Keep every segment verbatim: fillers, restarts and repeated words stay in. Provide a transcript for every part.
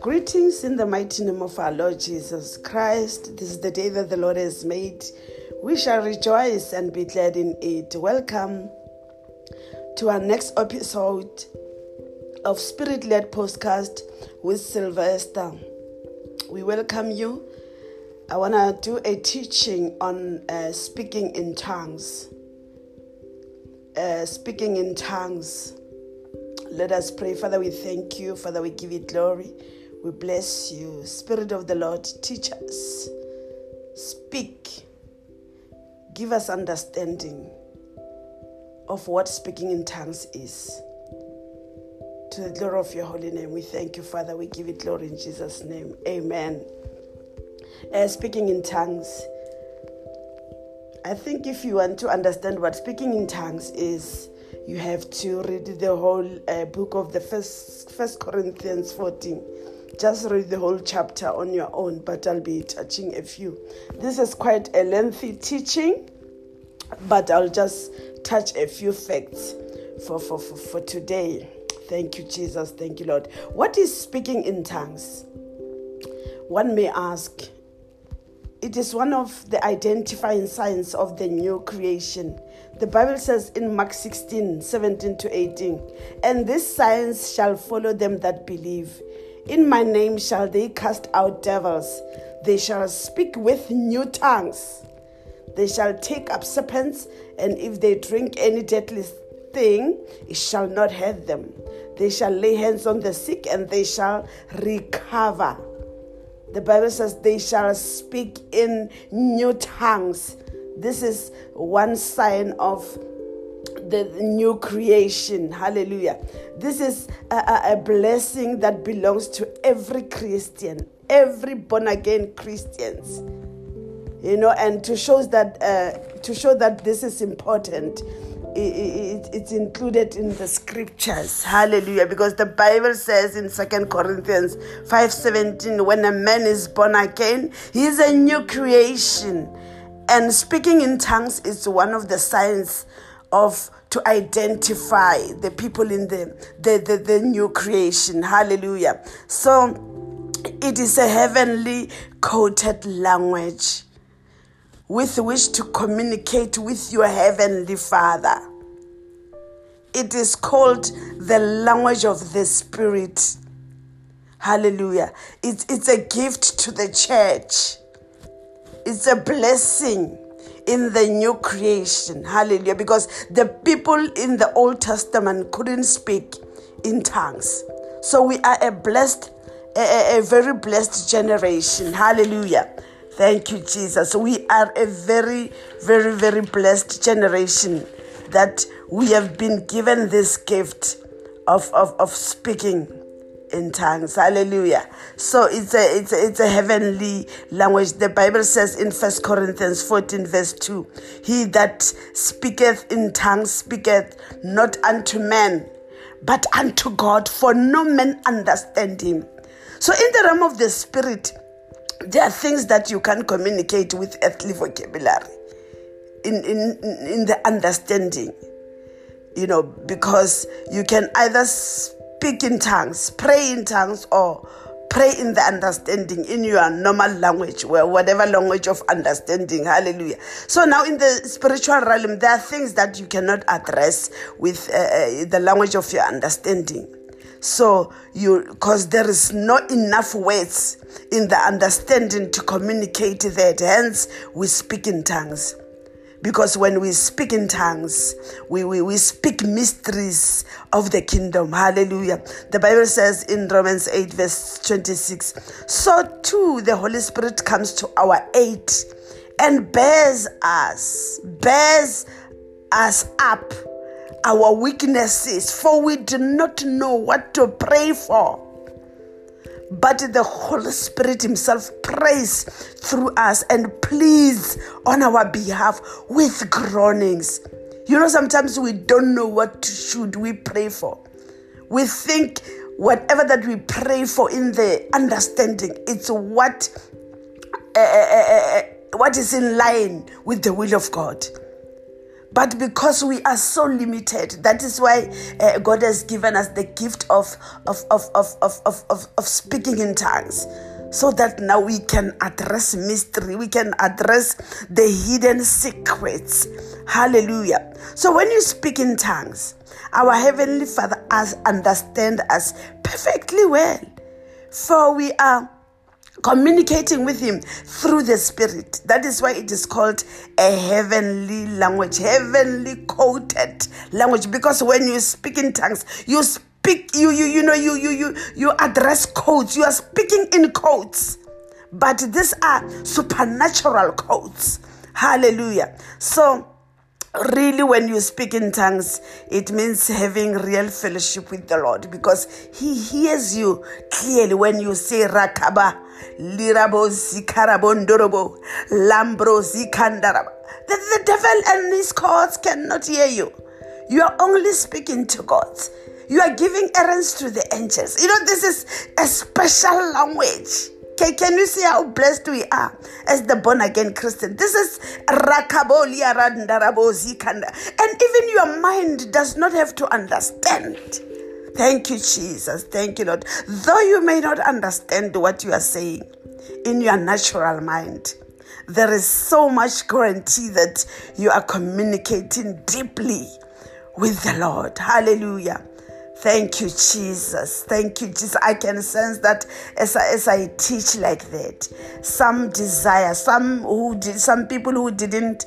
Greetings in the mighty name of our Lord Jesus Christ. This is the day that the Lord has made. We shall rejoice and be glad in it. Welcome to our next episode of Spirit-led podcast with Sylvester. We welcome you. I want to do a teaching on uh, speaking in tongues. Uh, speaking in tongues. Let us pray. Father, we thank you. Father, we give you glory. We bless you. Spirit of the Lord, teach us. Speak. Give us understanding of what speaking in tongues is. To the glory of your holy name, we thank you, Father. We give you glory in Jesus' name. Amen. Uh, speaking in tongues. I think if you want to understand what speaking in tongues is, you have to read the whole uh, book of the first, first Corinthians fourteen. Just read the whole chapter on your own, but I'll be touching a few. This is quite a lengthy teaching, but I'll just touch a few facts for, for, for, for today. Thank you, Jesus. Thank you, Lord. What is speaking in tongues? One may ask. It is one of the identifying signs of the new creation. The Bible says in Mark sixteen, seventeen to eighteen, "And these signs shall follow them that believe. In my name shall they cast out devils. They shall speak with new tongues. They shall take up serpents, and if they drink any deadly thing, it shall not hurt them. They shall lay hands on the sick, and they shall recover." The Bible says they shall speak in new tongues. This is one sign of the new creation. Hallelujah. This is a, a blessing that belongs to every Christian, every born-again Christians. You know, and to show that, uh, to show that this is important, It, it, it's included in the scriptures. Hallelujah. Because the Bible says in Second Corinthians five seventeen, when a man is born again, he is a new creation. And speaking in tongues is one of the signs of to identify the people in the, the, the, the new creation. Hallelujah. So it is a heavenly coded language with which to communicate with your heavenly Father. It is called the language of the Spirit. Hallelujah. It's, it's a gift to the church. It's a blessing in the new creation. Hallelujah. Because the people in the Old Testament couldn't speak in tongues. So we are a blessed, a, a very blessed generation. Hallelujah. Thank you, Jesus. We are a very, very, very blessed generation that we have been given this gift of, of, of speaking in tongues. Hallelujah. So it's a, it's, a, it's a heavenly language. The Bible says in First Corinthians fourteen, verse two, "He that speaketh in tongues speaketh not unto men, but unto God, for no man understand him." So in the realm of the Spirit, there are things that you can communicate with earthly vocabulary in, in, in the understanding, you know, because you can either speak in tongues, pray in tongues, or pray in the understanding in your normal language, whatever language of understanding. Hallelujah. So now in the spiritual realm, there are things that you cannot address with uh, the language of your understanding. So you, because there is not enough words in the understanding to communicate that. Hence, we speak in tongues. Because when we speak in tongues, we, we, we speak mysteries of the kingdom. Hallelujah. The Bible says in Romans eight, verse twenty-six, "So too the Holy Spirit comes to our aid and bears us, bears us up. Our weaknesses, for we do not know what to pray for. But the Holy Spirit himself prays through us and pleads on our behalf with groanings." You know, sometimes we don't know what should we pray for. We think whatever that we pray for in the understanding, it's what, uh, uh, uh, what is in line with the will of God. But because we are so limited, that is why uh, God has given us the gift of of of of of of of speaking in tongues, so that now we can address mystery, we can address the hidden secrets. Hallelujah. So when you speak in tongues, our Heavenly Father has understand us perfectly well, for we are communicating with Him through the Spirit. That is why it is called a heavenly language, heavenly coded language. Because when you speak in tongues, you speak, you you you know you you you you address codes. You are speaking in codes, but these are supernatural codes. Hallelujah. So really, when you speak in tongues, it means having real fellowship with the Lord, because He hears you clearly when you say Rakaba, Lirabo, Zikarabondorobo, Lambro, Zikandaraba. The, the devil and his courts cannot hear you. You are only speaking to God. You are giving errands to the angels. You know, this is a special language. Can you see how blessed we are as the born-again Christian? This is Rakabolia Randarabozikanda. And even your mind does not have to understand. Thank you, Jesus. Thank you, Lord. Though you may not understand what you are saying in your natural mind, there is so much guarantee that you are communicating deeply with the Lord. Hallelujah. Thank you, Jesus. Thank you, Jesus. I can sense that as I, as I teach like that, some desire, some who did, some people who didn't,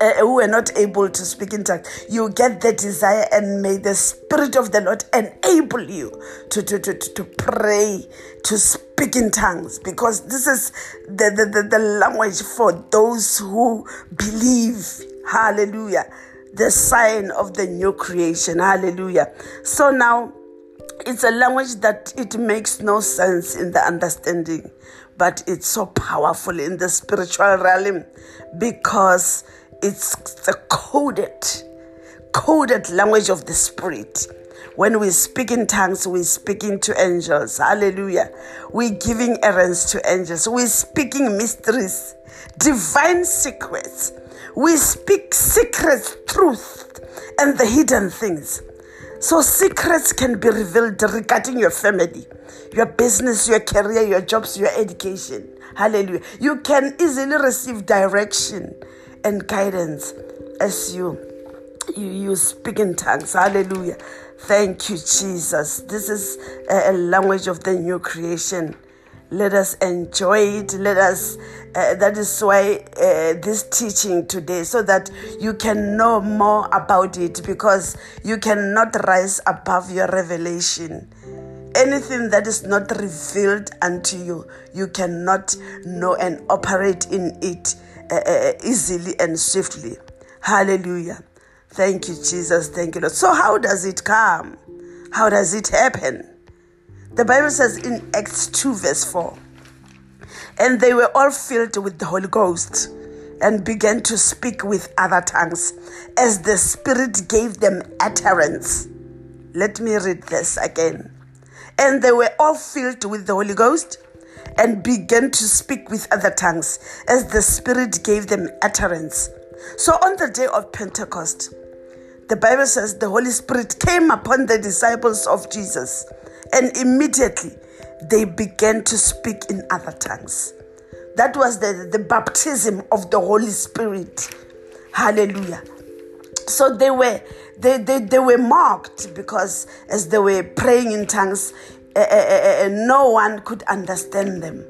uh, who were not able to speak in tongues, you get the desire, and may the Spirit of the Lord enable you to to to, to pray, to speak in tongues, because this is the the, the, the language for those who believe. Hallelujah. The sign of the new creation. Hallelujah. So now, it's a language that it makes no sense in the understanding, but it's so powerful in the spiritual realm, because it's the coded, coded language of the Spirit. When we speak in tongues, we're speaking to angels. Hallelujah. We're giving errands to angels. We're speaking mysteries, divine secrets. We speak secrets, truth, and the hidden things. So secrets can be revealed regarding your family, your business, your career, your jobs, your education. Hallelujah. You can easily receive direction and guidance as you, you, you speak in tongues. Hallelujah. Thank you, Jesus. This is a language of the new creation. Let us enjoy it. Let us, uh, that is why uh, this teaching today, so that you can know more about it, because you cannot rise above your revelation. Anything that is not revealed unto you, you cannot know and operate in it uh, uh, easily and swiftly. Hallelujah. Thank you, Jesus. Thank you, Lord. So how does it come? How does it happen? The Bible says in Acts two verse four, and they were all filled with the Holy Ghost and began to speak with other tongues as the Spirit gave them utterance. Let me read this again. And they were all filled with the Holy Ghost and began to speak with other tongues as the Spirit gave them utterance. So on the day of Pentecost, the Bible says the Holy Spirit came upon the disciples of Jesus, and immediately they began to speak in other tongues. That was the, the baptism of the Holy Spirit. Hallelujah. So they were they they, they were mocked, because as they were praying in tongues, uh, uh, uh, no one could understand them.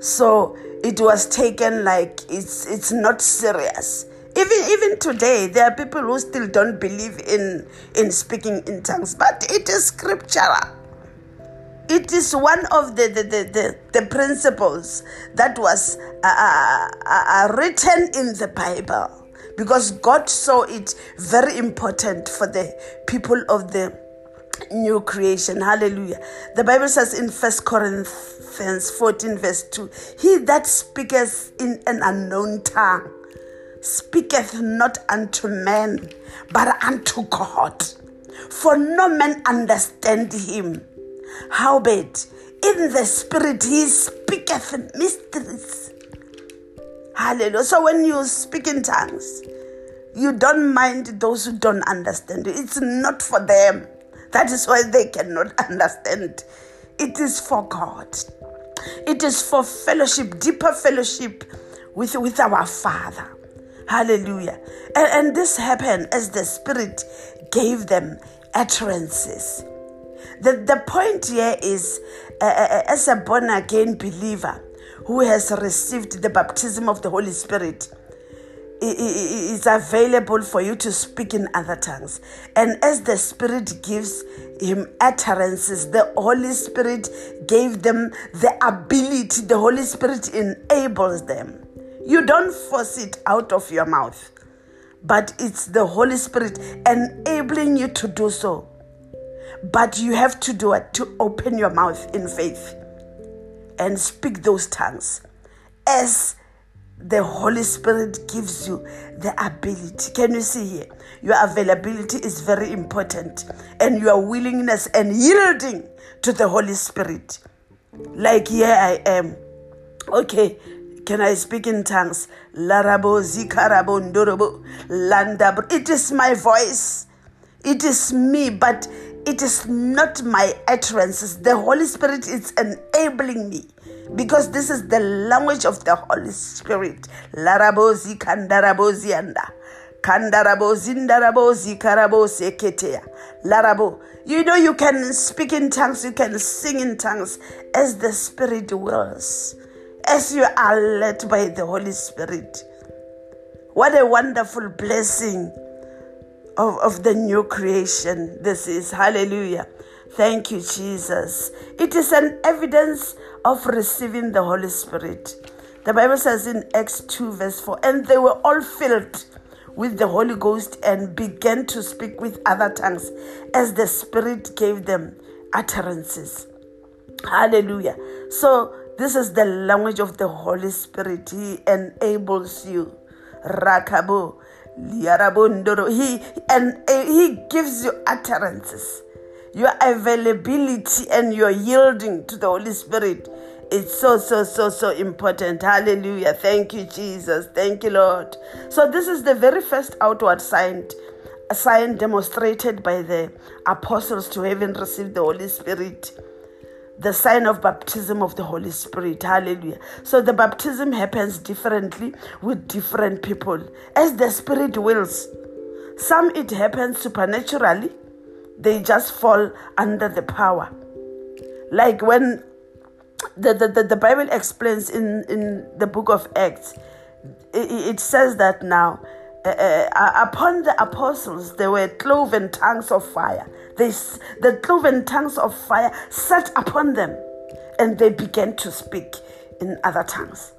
So it was taken like it's it's not serious. Even even today, there are people who still don't believe in, in speaking in tongues. But it is scriptural. It is one of the, the, the, the, the principles that was uh, uh, uh, written in the Bible, because God saw it very important for the people of the new creation. Hallelujah. The Bible says in First Corinthians fourteen verse two, he that speaketh in an unknown tongue speaketh not unto men, but unto God. For no man understand him. Howbeit, in the Spirit he speaketh mysteries. Hallelujah. So when you speak in tongues, You don't mind those who don't understand you. It's not for them. That is why they cannot understand. It is for God. It is for fellowship, deeper fellowship with, with our Father. Hallelujah. And, and this happened as the Spirit gave them utterances. The, the point here is, uh, as a born-again believer who has received the baptism of the Holy Spirit, is available for you to speak in other tongues. And as the Spirit gives him utterances, the Holy Spirit gave them the ability. The Holy Spirit enables them. You don't force it out of your mouth, but it's the Holy Spirit enabling you to do so. But you have to do it, to open your mouth in faith and speak those tongues as the Holy Spirit gives you the ability. Can you see here? Your availability is very important, and your willingness and yielding to the Holy Spirit. Like, here I am. Okay, can I speak in tongues? Larabo, zikarabo, ndorobo, landabo. It is my voice. It is me, but it is not my utterances. The Holy Spirit is enabling me, because this is the language of the Holy Spirit. Larabozi kandarabozi anda. Kandarabozi ndarabozi karabozi ketea. Larabo. You know, you can speak in tongues, you can sing in tongues as the Spirit wills, as you are led by the Holy Spirit. What a wonderful blessing of, of the new creation this is. Hallelujah. Thank you, Jesus. It is an evidence of receiving the Holy Spirit. The Bible says in Acts two verse four, and they were all filled with the Holy Ghost and began to speak with other tongues as the Spirit gave them utterances. Hallelujah. So this is the language of the Holy Spirit. He enables you. Rakabo, liarabondoro. He and he gives you utterances. Your availability and your yielding to the Holy Spirit is so, so, so, so important. Hallelujah. Thank you, Jesus. Thank you, Lord. So this is the very first outward sign, a sign demonstrated by the apostles to having received the Holy Spirit, the sign of baptism of the Holy Spirit. Hallelujah. So the baptism happens differently with different people, as the Spirit wills. Some, it happens supernaturally. They just fall under the power. Like when the, the, the, the Bible explains in, in the book of Acts, it, it says that now, uh, upon the apostles, there were cloven tongues of fire. They, the cloven tongues of fire sat upon them, and they began to speak in other tongues.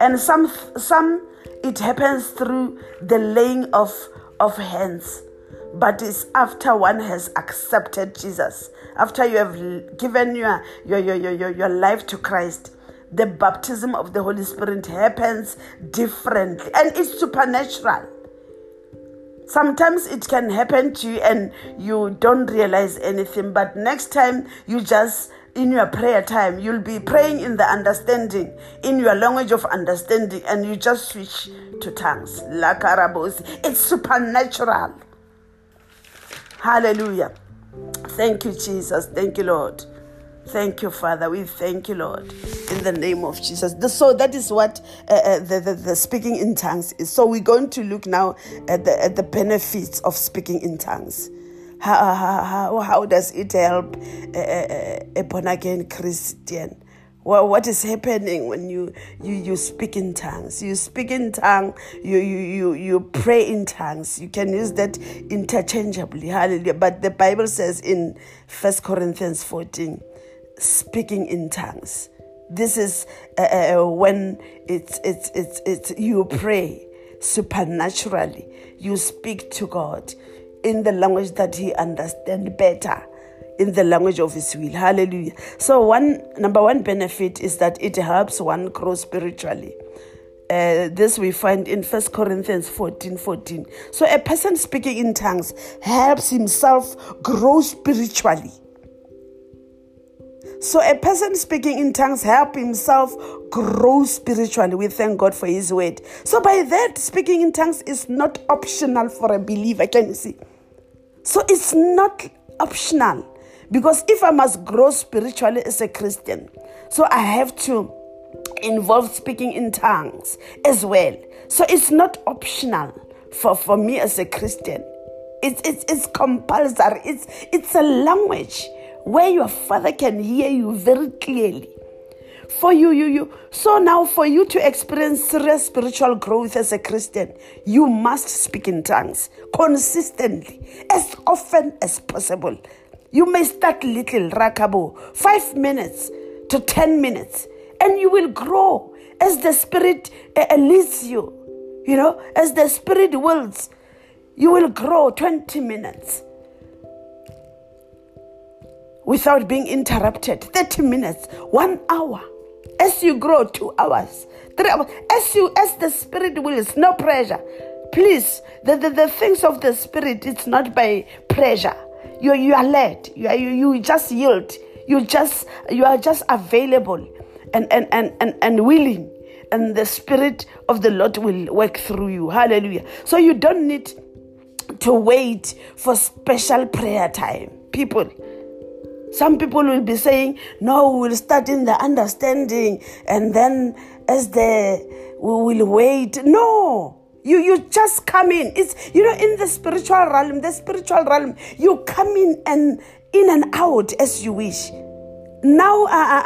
And some, some it happens through the laying of, of hands. But it's after one has accepted Jesus, after you have given your, your, your, your, your life to Christ, the baptism of the Holy Spirit happens differently, and it's supernatural. Sometimes it can happen to you and you don't realize anything, but next time you just, in your prayer time, you'll be praying in the understanding, in your language of understanding, and you just switch to tongues. It's supernatural. Hallelujah. Thank you, Jesus. Thank you, Lord. Thank you, Father. We thank you, Lord, in the name of Jesus. The, so that is what uh, uh, the, the, the speaking in tongues is. So we're going to look now at the, at the benefits of speaking in tongues. How, how, how does it help a, a, a born-again Christian? Well, what is happening when you, you, you speak in tongues? You speak in tongues, you, you, you, you pray in tongues. You can use that interchangeably. Hallelujah. But the Bible says in First Corinthians fourteen, speaking in tongues. This is uh, when it's, it's, it's, it's, you pray supernaturally. You speak to God in the language that he understands better, in the language of his will. Hallelujah. So one number one benefit is that it helps one grow spiritually. Uh, this we find in First Corinthians fourteen fourteen. So a person speaking in tongues helps himself grow spiritually. So a person speaking in tongues help himself grow spiritually. We thank God for his word. So by that, speaking in tongues is not optional for a believer. Can you see? So it's not optional. Because if I must grow spiritually as a Christian, so I have to involve speaking in tongues as well. So it's not optional for, for me as a Christian. It's, it's, it's compulsory. It's, it's a language where your Father can hear you very clearly. For you, you, you. So now for you to experience serious spiritual growth as a Christian, you must speak in tongues consistently, as often as possible. You may start little, rakabo, five minutes to ten minutes, and you will grow as the Spirit uh, leads you, you know, as the Spirit wills. You will grow twenty minutes without being interrupted, thirty minutes, one hour. As you grow, two hours, three hours, as you, as the Spirit wills, no pressure. Please, the, the, the things of the Spirit, it's not by pressure. You, you are led. You, are, you you just yield. You just you are just available and, and, and, and, and willing. And the Spirit of the Lord will work through you. Hallelujah. So you don't need to wait for special prayer time. People. Some people will be saying, no, we'll start in the understanding and then as the we will wait. No. You you just come in. It's, you know, in the spiritual realm, the spiritual realm, you come in and in and out as you wish. Now I, I,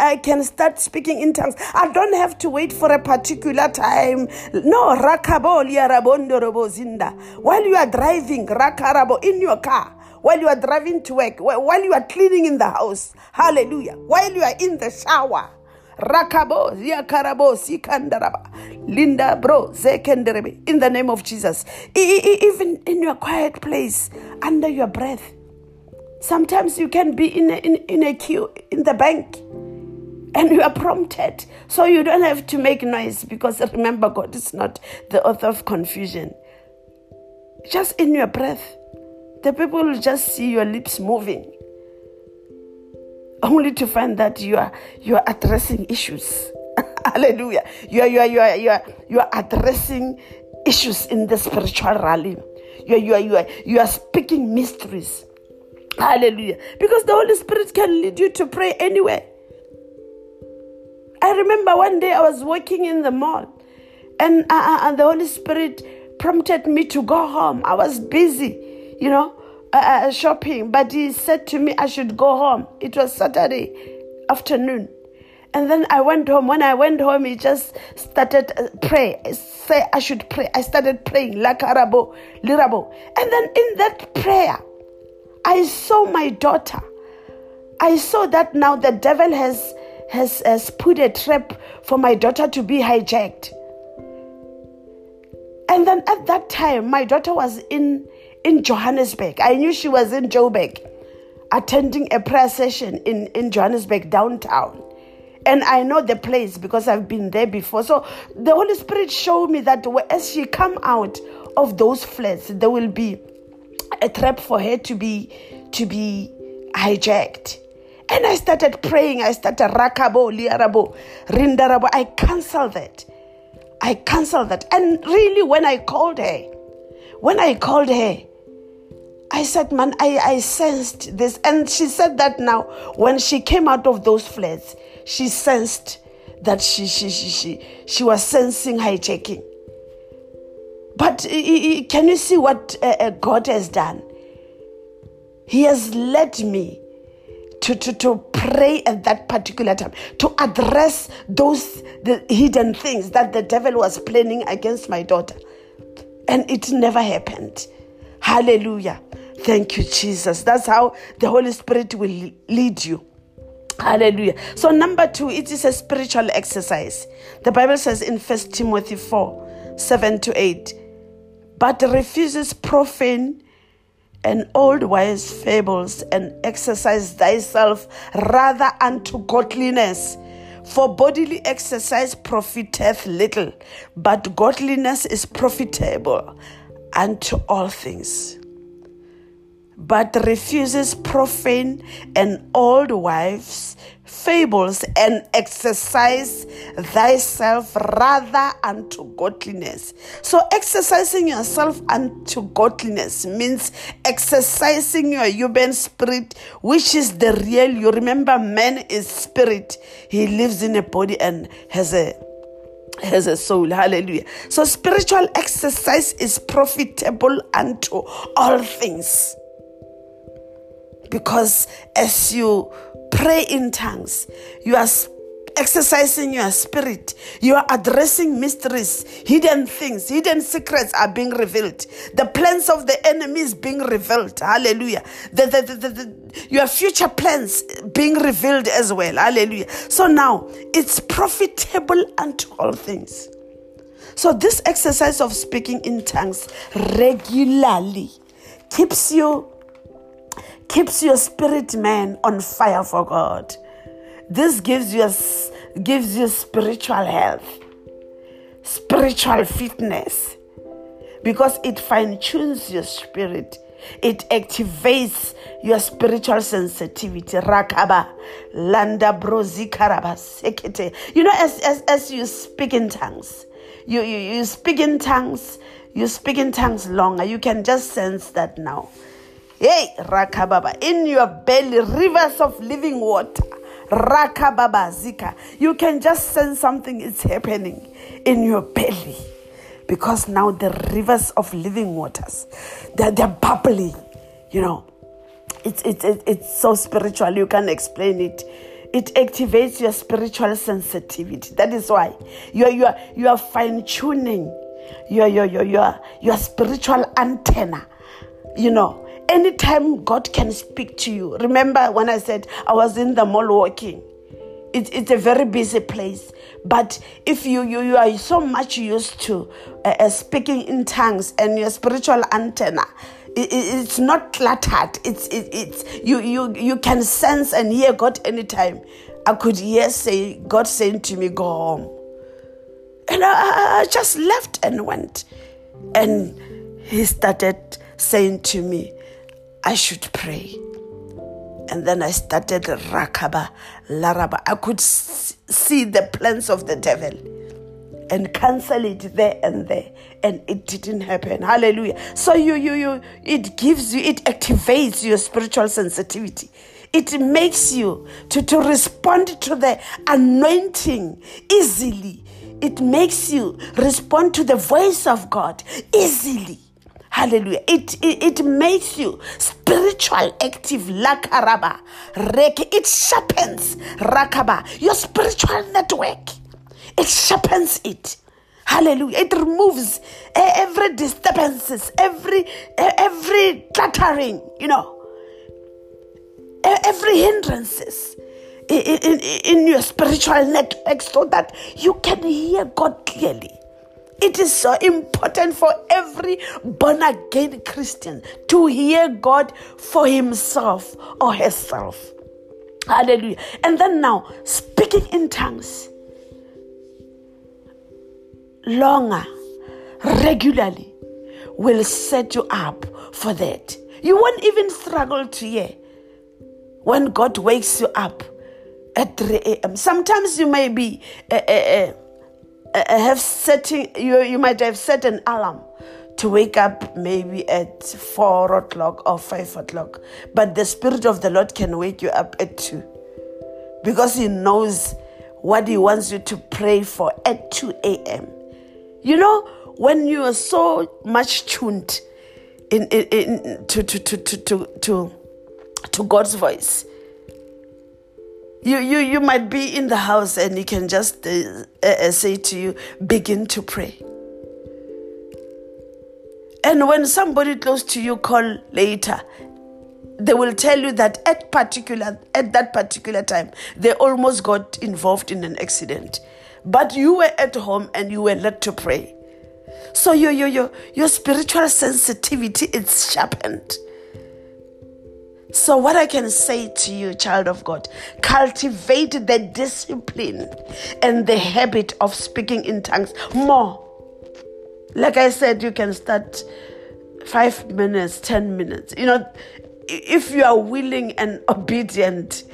I, I can start speaking in tongues. I don't have to wait for a particular time. No, while you are driving, rakarabo, in your car, while you are driving to work, while you are cleaning in the house, hallelujah, while you are in the shower, Rakabo, Yakarabo, Sikandaraba, Linda, Bro, Zekenderebe, in the name of Jesus. Even in your quiet place, under your breath. Sometimes you can be in a, in, in a queue, in the bank, and you are prompted. So you don't have to make noise, because remember, God is not the author of confusion. Just in your breath, the people will just see your lips moving. Only to find that you are you are addressing issues. Hallelujah. You are you are you are you are you are addressing issues in the spiritual realm. You are you are you are you are speaking mysteries. Hallelujah. Because the Holy Spirit can lead you to pray anywhere. I remember one day I was walking in the mall, and uh, and the Holy Spirit prompted me to go home. I was busy, you know. Uh, shopping, but he said to me I should go home. It was Saturday afternoon, and then I went home. When I went home, he just started uh, pray. I say I should pray. I started praying, lakarabo, lirabo, and then in that prayer, I saw my daughter. I saw that now the devil has has, has put a trap for my daughter to be hijacked. And then at that time, my daughter was in. In Johannesburg. I knew she was in Joburg, attending a prayer session in, in Johannesburg downtown. And I know the place because I've been there before. So the Holy Spirit showed me that as she come out of those flats, there will be a trap for her to be to be hijacked. And I started praying. I started rakabo, liarabo, rindarabo. I cancelled that. I cancelled that. And really when I called her, when I called her, I said, man, I, I sensed this. And she said that now, when she came out of those flats, she sensed that she she she she, she was sensing hijacking. But uh, can you see what uh, God has done? He has led me to, to, to pray at that particular time, to address those the hidden things that the devil was planning against my daughter. And it never happened. Hallelujah. Thank you, Jesus. That's how the Holy Spirit will lead you. Hallelujah. So number two, it is a spiritual exercise. The Bible says in First Timothy four, seven to eight, but refuses profane and old wise fables, and exercise thyself rather unto godliness. For bodily exercise profiteth little, but godliness is profitable unto all things. but refuses profane and old wives' fables, and exercise thyself rather unto godliness. So exercising yourself unto godliness means exercising your human spirit, which is the real you. Remember, man is spirit. He lives in a body and has a has a soul. Hallelujah. So spiritual exercise is profitable unto all things. Because as you pray in tongues, you are exercising your spirit. You are addressing mysteries, hidden things, hidden secrets are being revealed. The plans of the enemy is being revealed. Hallelujah. The, the, the, the, the, your future plans being revealed as well. Hallelujah. So now, it's profitable unto all things. So this exercise of speaking in tongues regularly keeps you Keeps your spirit man on fire for God. This gives you gives you spiritual health, spiritual fitness, because it fine-tunes your spirit. It activates your spiritual sensitivity. Rakaba, landa brozi karaba sekete. You know, as as as you speak in tongues, you you you speak in tongues, you speak in tongues longer. You can just sense that now. Hey, Rakababa, in your belly, rivers of living water. Rakababa, Zika. You can just sense something is happening in your belly. Because now the rivers of living waters, they're, they're bubbling. You know, it's, it's, it's so spiritual, you can explain it. It activates your spiritual sensitivity. That is why you are, you are, you are fine-tuning your, your, your, your, your spiritual antenna, you know. Anytime God can speak to you. Remember when I said I was in the mall walking. It, it's a very busy place. But if you, you, you are so much used to uh, uh, speaking in tongues and your spiritual antenna, it, it, it's not cluttered. It's it, it's you you you can sense and hear God anytime. I could hear say God saying to me, "Go home," and I, I just left and went, and He started saying to me, I should pray. And then I started Rakaba, Laraba. I could see the plans of the devil and cancel it there and there. And it didn't happen. Hallelujah. So you, you, you, it gives you, it activates your spiritual sensitivity. It makes you to, to respond to the anointing easily. It makes you respond to the voice of God easily. Hallelujah. It, it it makes you spiritual active. Lakaraba. It sharpens. Rakaba. Your spiritual network. It sharpens it. Hallelujah. It removes every disturbances, every every cluttering, you know, every hindrances in, in, in your spiritual network so that you can hear God clearly. It is so important for every born-again Christian to hear God for himself or herself. Hallelujah. And then now, speaking in tongues, longer, regularly, will set you up for that. You won't even struggle to hear when God wakes you up at three a.m. Sometimes you may be... Uh, uh, uh, I have setting you you might have set an alarm to wake up maybe at four o'clock or five o'clock, but the Spirit of the Lord can wake you up at two, because He knows what He wants you to pray for at two a.m. You know, when you are so much tuned in, in, in to, to, to, to, to, to, to God's voice. You, you you might be in the house and He can just uh, uh, say to you, begin to pray. And when somebody close to you call later, they will tell you that at particular at that particular time, they almost got involved in an accident. But you were at home and you were led to pray. So your, your, your, your spiritual sensitivity is sharpened. So what I can say to you, child of God, cultivate the discipline and the habit of speaking in tongues more. Like I said, you can start five minutes, ten minutes. You know, if you are willing and obedient,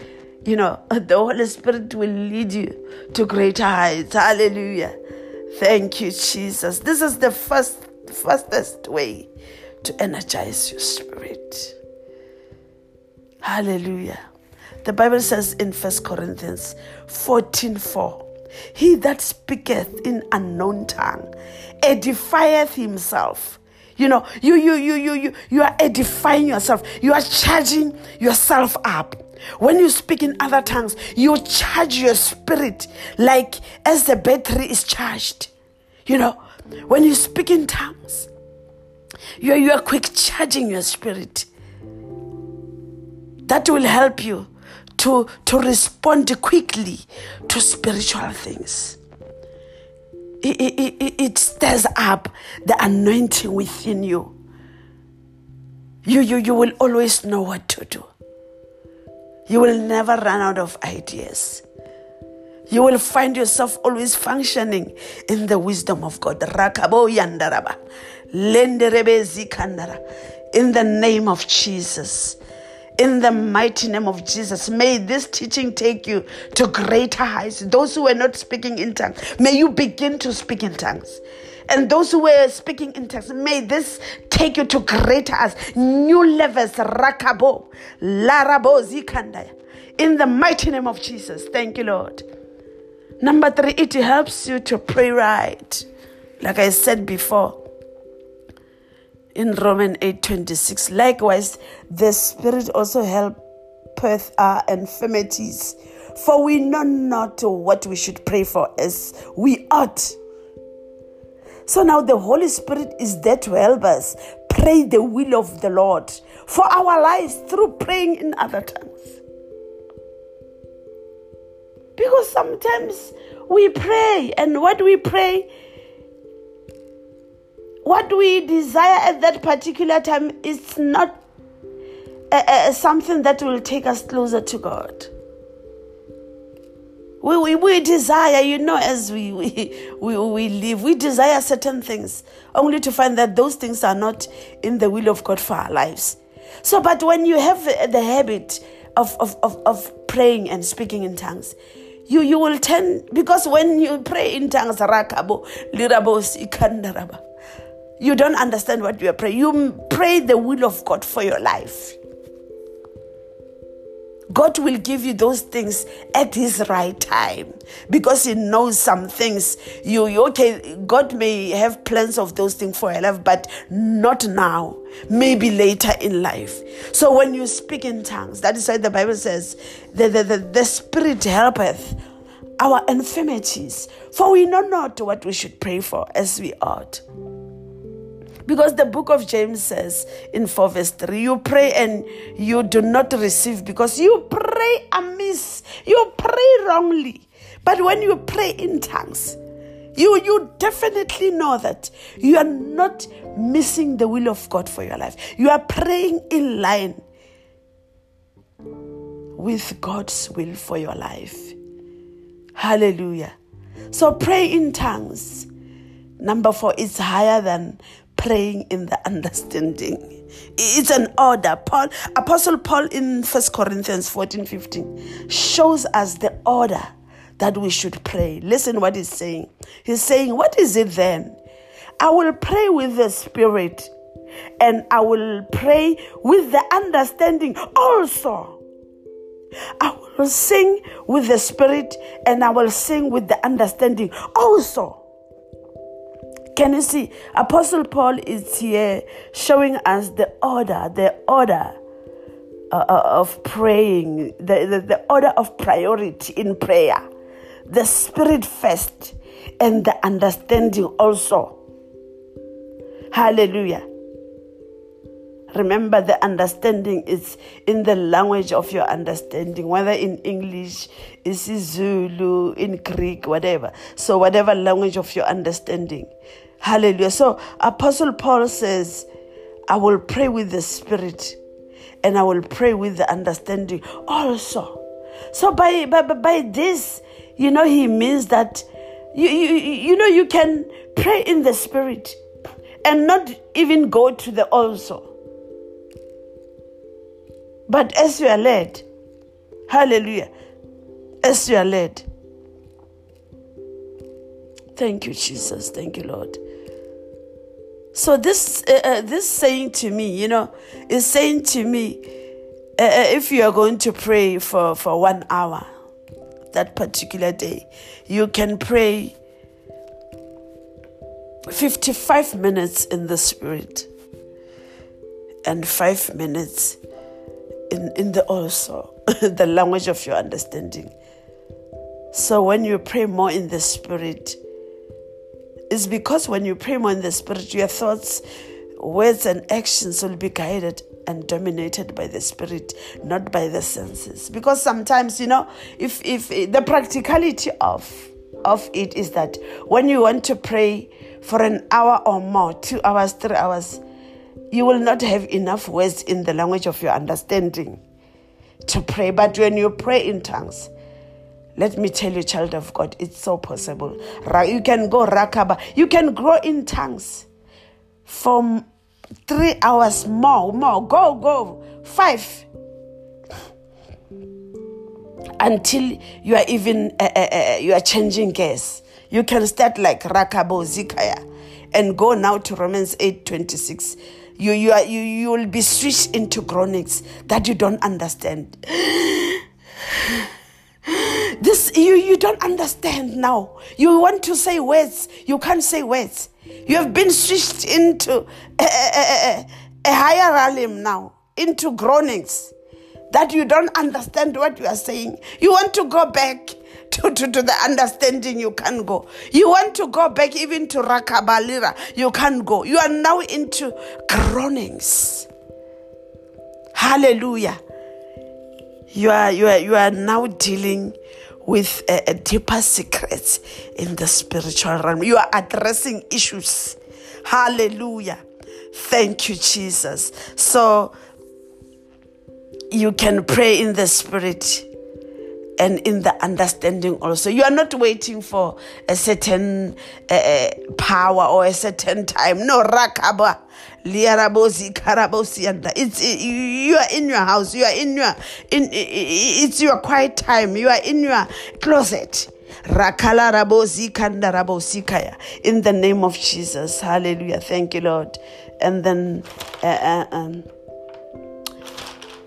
you know, the Holy Spirit will lead you to greater heights. Hallelujah. Thank you, Jesus. This is the first, fastest way to energize your spirit. Hallelujah. The Bible says in First Corinthians fourteen four, he that speaketh in unknown tongue edifieth himself. You know, you you you you you you are edifying yourself. You are charging yourself up. When you speak in other tongues, you charge your spirit like as the battery is charged. You know, when you speak in tongues, you are, you are quick charging your spirit. That will help you to, to respond quickly to spiritual things. It, it, it, it stirs up the anointing within you. You, you. You will always know what to do. You will never run out of ideas. You will find yourself always functioning in the wisdom of God. Rakabo yandaraba, lenderebe zikandara. In the name of Jesus. In the mighty name of Jesus, may this teaching take you to greater heights. Those who were not speaking in tongues, may you begin to speak in tongues. And those who were speaking in tongues, may this take you to greater heights. New levels, rakabo, larabo, zikandaya. In the mighty name of Jesus. Thank you, Lord. Number three, it helps you to pray right. Like I said before, in Romans eight twenty-six, likewise, the Spirit also helpeth our infirmities, for we know not what we should pray for as we ought. So now the Holy Spirit is there to help us pray the will of the Lord for our lives through praying in other tongues. Because sometimes we pray, and what we pray, what we desire at that particular time is not uh, uh, something that will take us closer to God. We we, we desire, you know, as we, we, we, we live, we desire certain things, only to find that those things are not in the will of God for our lives. So, but when you have the habit of, of, of, of praying and speaking in tongues, You you will turn, because when you pray in tongues, rakabo, lirabos, ikandaraba, you don't understand what you are praying. You pray the will of God for your life. God will give you those things at his right time, because he knows some things. You, you okay, God may have plans of those things for your life, but not now, maybe later in life. So when you speak in tongues, that is why the Bible says, the, the, the, the Spirit helpeth our infirmities, for we know not what we should pray for as we ought. Because the book of James says in four verse three, you pray and you do not receive because you pray amiss. You pray wrongly. But when you pray in tongues, you, you definitely know that you are not missing the will of God for your life. You are praying in line with God's will for your life. Hallelujah. So pray in tongues. Number four, it's higher than praying in the understanding. It's an order. Paul, Apostle Paul in First Corinthians fourteen fifteen shows us the order that we should pray. Listen what he's saying. He's saying, what is it then? I will pray with the Spirit, and I will pray with the understanding also. I will sing with the Spirit, and I will sing with the understanding also. Can you see? Apostle Paul is here showing us the order, the order uh, of praying, the, the, the order of priority in prayer. The Spirit first and the understanding also. Hallelujah. Remember, the understanding is in the language of your understanding, whether in English, is Zulu, in Greek, whatever. So whatever language of your understanding. Hallelujah. So Apostle Paul says, I will pray with the Spirit, and I will pray with the understanding also. So by by, by this, you know, he means that, you, you, you know, you can pray in the Spirit and not even go to the also. But as you are led, hallelujah, as you are led. Thank you, Jesus. Thank you, Lord. So this uh, this saying to me, you know, is saying to me, uh, if you are going to pray for, for one hour, that particular day, you can pray fifty-five minutes in the Spirit and five minutes in, in the also, the language of your understanding. So when you pray more in the Spirit, it's because when you pray more in the Spirit, your thoughts, words, and actions will be guided and dominated by the Spirit, not by the senses. Because sometimes, you know, if if the practicality of of it is that when you want to pray for an hour or more, two hours, three hours, you will not have enough words in the language of your understanding to pray. But when you pray in tongues, let me tell you, child of God, it's so possible. You can go rakaba. You can grow in tongues for three hours more, more. Go, go, five. Until you are even, uh, uh, uh, you are changing gears. You can start like rakabo zikaya and go now to Romans eight twenty-six. You, you, are, you, you will be switched into groanings that you don't understand. This you, you don't understand now. You want to say words. You can't say words. You have been switched into a, a, a, a higher realm now, into groanings that you don't understand what you are saying. You want to go back to, to, to the understanding. You can't go. You want to go back even to Rakabalira. You can't go. You are now into groanings. Hallelujah. You are, you are, you are now dealing with a, a deeper secrets in the spiritual realm. You are addressing issues. Hallelujah. Thank you, Jesus. So you can pray in the Spirit and in the understanding also. You are not waiting for a certain uh, power or a certain time. No, rakaba, liarabosi, karabosi, and it's it, you are in your house. You are in your in. It's your quiet time. You are in your closet. Rakala rabosi, kanda rabosi kaya. In the name of Jesus, hallelujah. Thank you, Lord. And then uh, uh, um,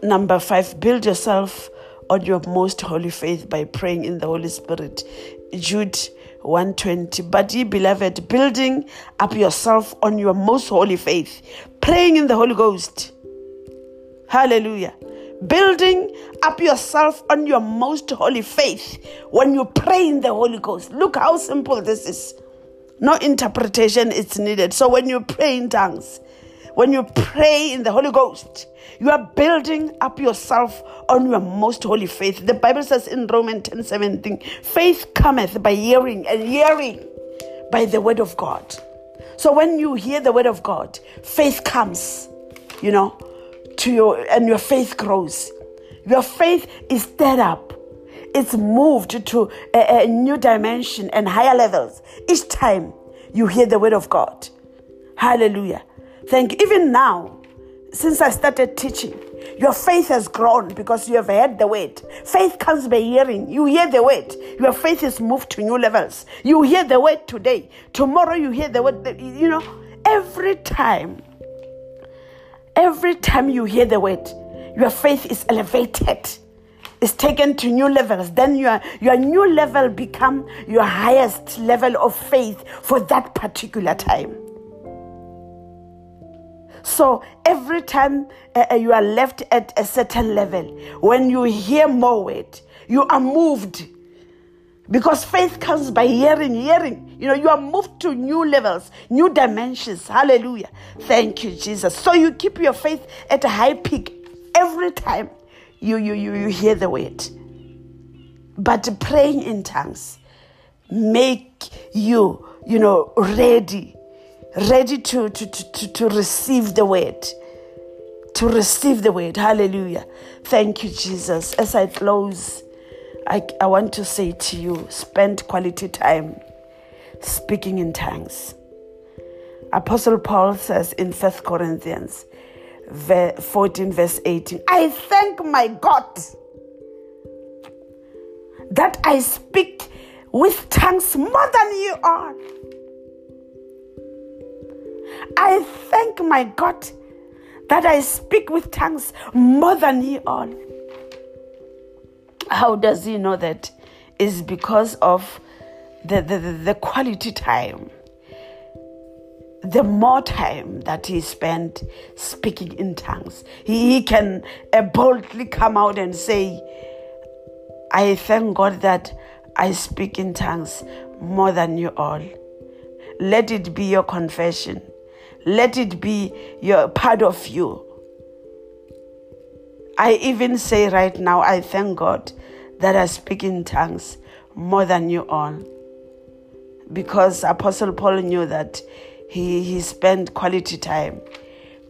number five, build yourself on your most holy faith by praying in the Holy Spirit. Jude one twenty. But ye beloved, building up yourself on your most holy faith, praying in the Holy Ghost. Hallelujah. Building up yourself on your most holy faith when you pray in the Holy Ghost. Look how simple this is. No interpretation is needed. So when you pray in tongues, when you pray in the Holy Ghost, you are building up yourself on your most holy faith. The Bible says in Romans ten seventeen, faith cometh by hearing, and hearing by the word of God. So when you hear the word of God, faith comes, you know, to your, and your faith grows. Your faith is stirred up. It's moved to a, a new dimension and higher levels each time you hear the word of God. Hallelujah. Thank you. Even now, since I started teaching, your faith has grown because you have heard the word. Faith comes by hearing. You hear the word. Your faith is moved to new levels. You hear the word today. Tomorrow you hear the word. You know, every time, every time you hear the word, your faith is elevated. It's taken to new levels. Then your, your new level become your highest level of faith for that particular time. So every time uh, you are left at a certain level, when you hear more word, you are moved. Because faith comes by hearing, hearing. You know, you are moved to new levels, new dimensions. Hallelujah. Thank you, Jesus. So you keep your faith at a high peak every time you, you, you, you hear the word. But praying in tongues make you, you know, ready. Ready to, to, to, to receive the word. To receive the word. Hallelujah. Thank you, Jesus. As I close, I, I want to say to you, spend quality time speaking in tongues. Apostle Paul says in First Corinthians, fourteen, verse eighteen. I thank my God that I speak with tongues more than you are. I thank my God that I speak with tongues more than you are. How does he know that? It's because of the, the, the quality time. The more time that he spent speaking in tongues, he can boldly come out and say, I thank God that I speak in tongues more than you all. Let it be your confession. Let it be your part of you. I even say right now, I thank God that I speak in tongues more than you all. Because Apostle Paul knew that He he spent quality time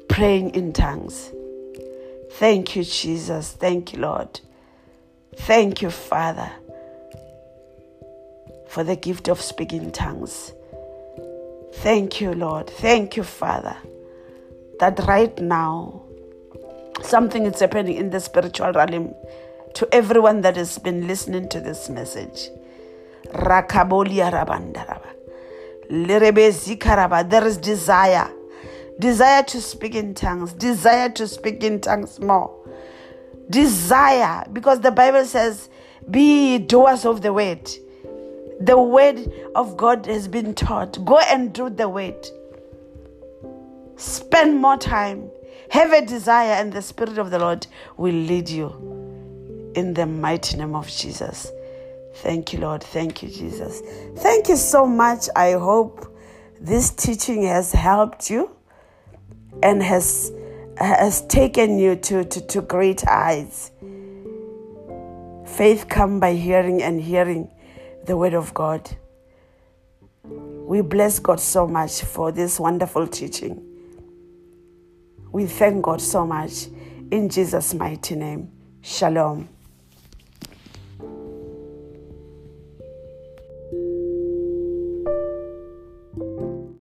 praying in tongues. Thank you, Jesus. Thank you, Lord. Thank you, Father, for the gift of speaking tongues. Thank you, Lord. Thank you, Father, that right now something is happening in the spiritual realm to everyone that has been listening to this message. Rakabolia rabandaraba. There is desire, desire to speak in tongues, desire to speak in tongues more, desire, because the Bible says, be doers of the word. The word of God has been taught. Go and do the word. Spend more time. Have a desire, and the Spirit of the Lord will lead you in the mighty name of Jesus. Thank you, Lord. Thank you, Jesus. Thank you so much. I hope this teaching has helped you and has has taken you to, to, to great heights. Faith comes by hearing, and hearing the word of God. We bless God so much for this wonderful teaching. We thank God so much. In Jesus' mighty name, shalom.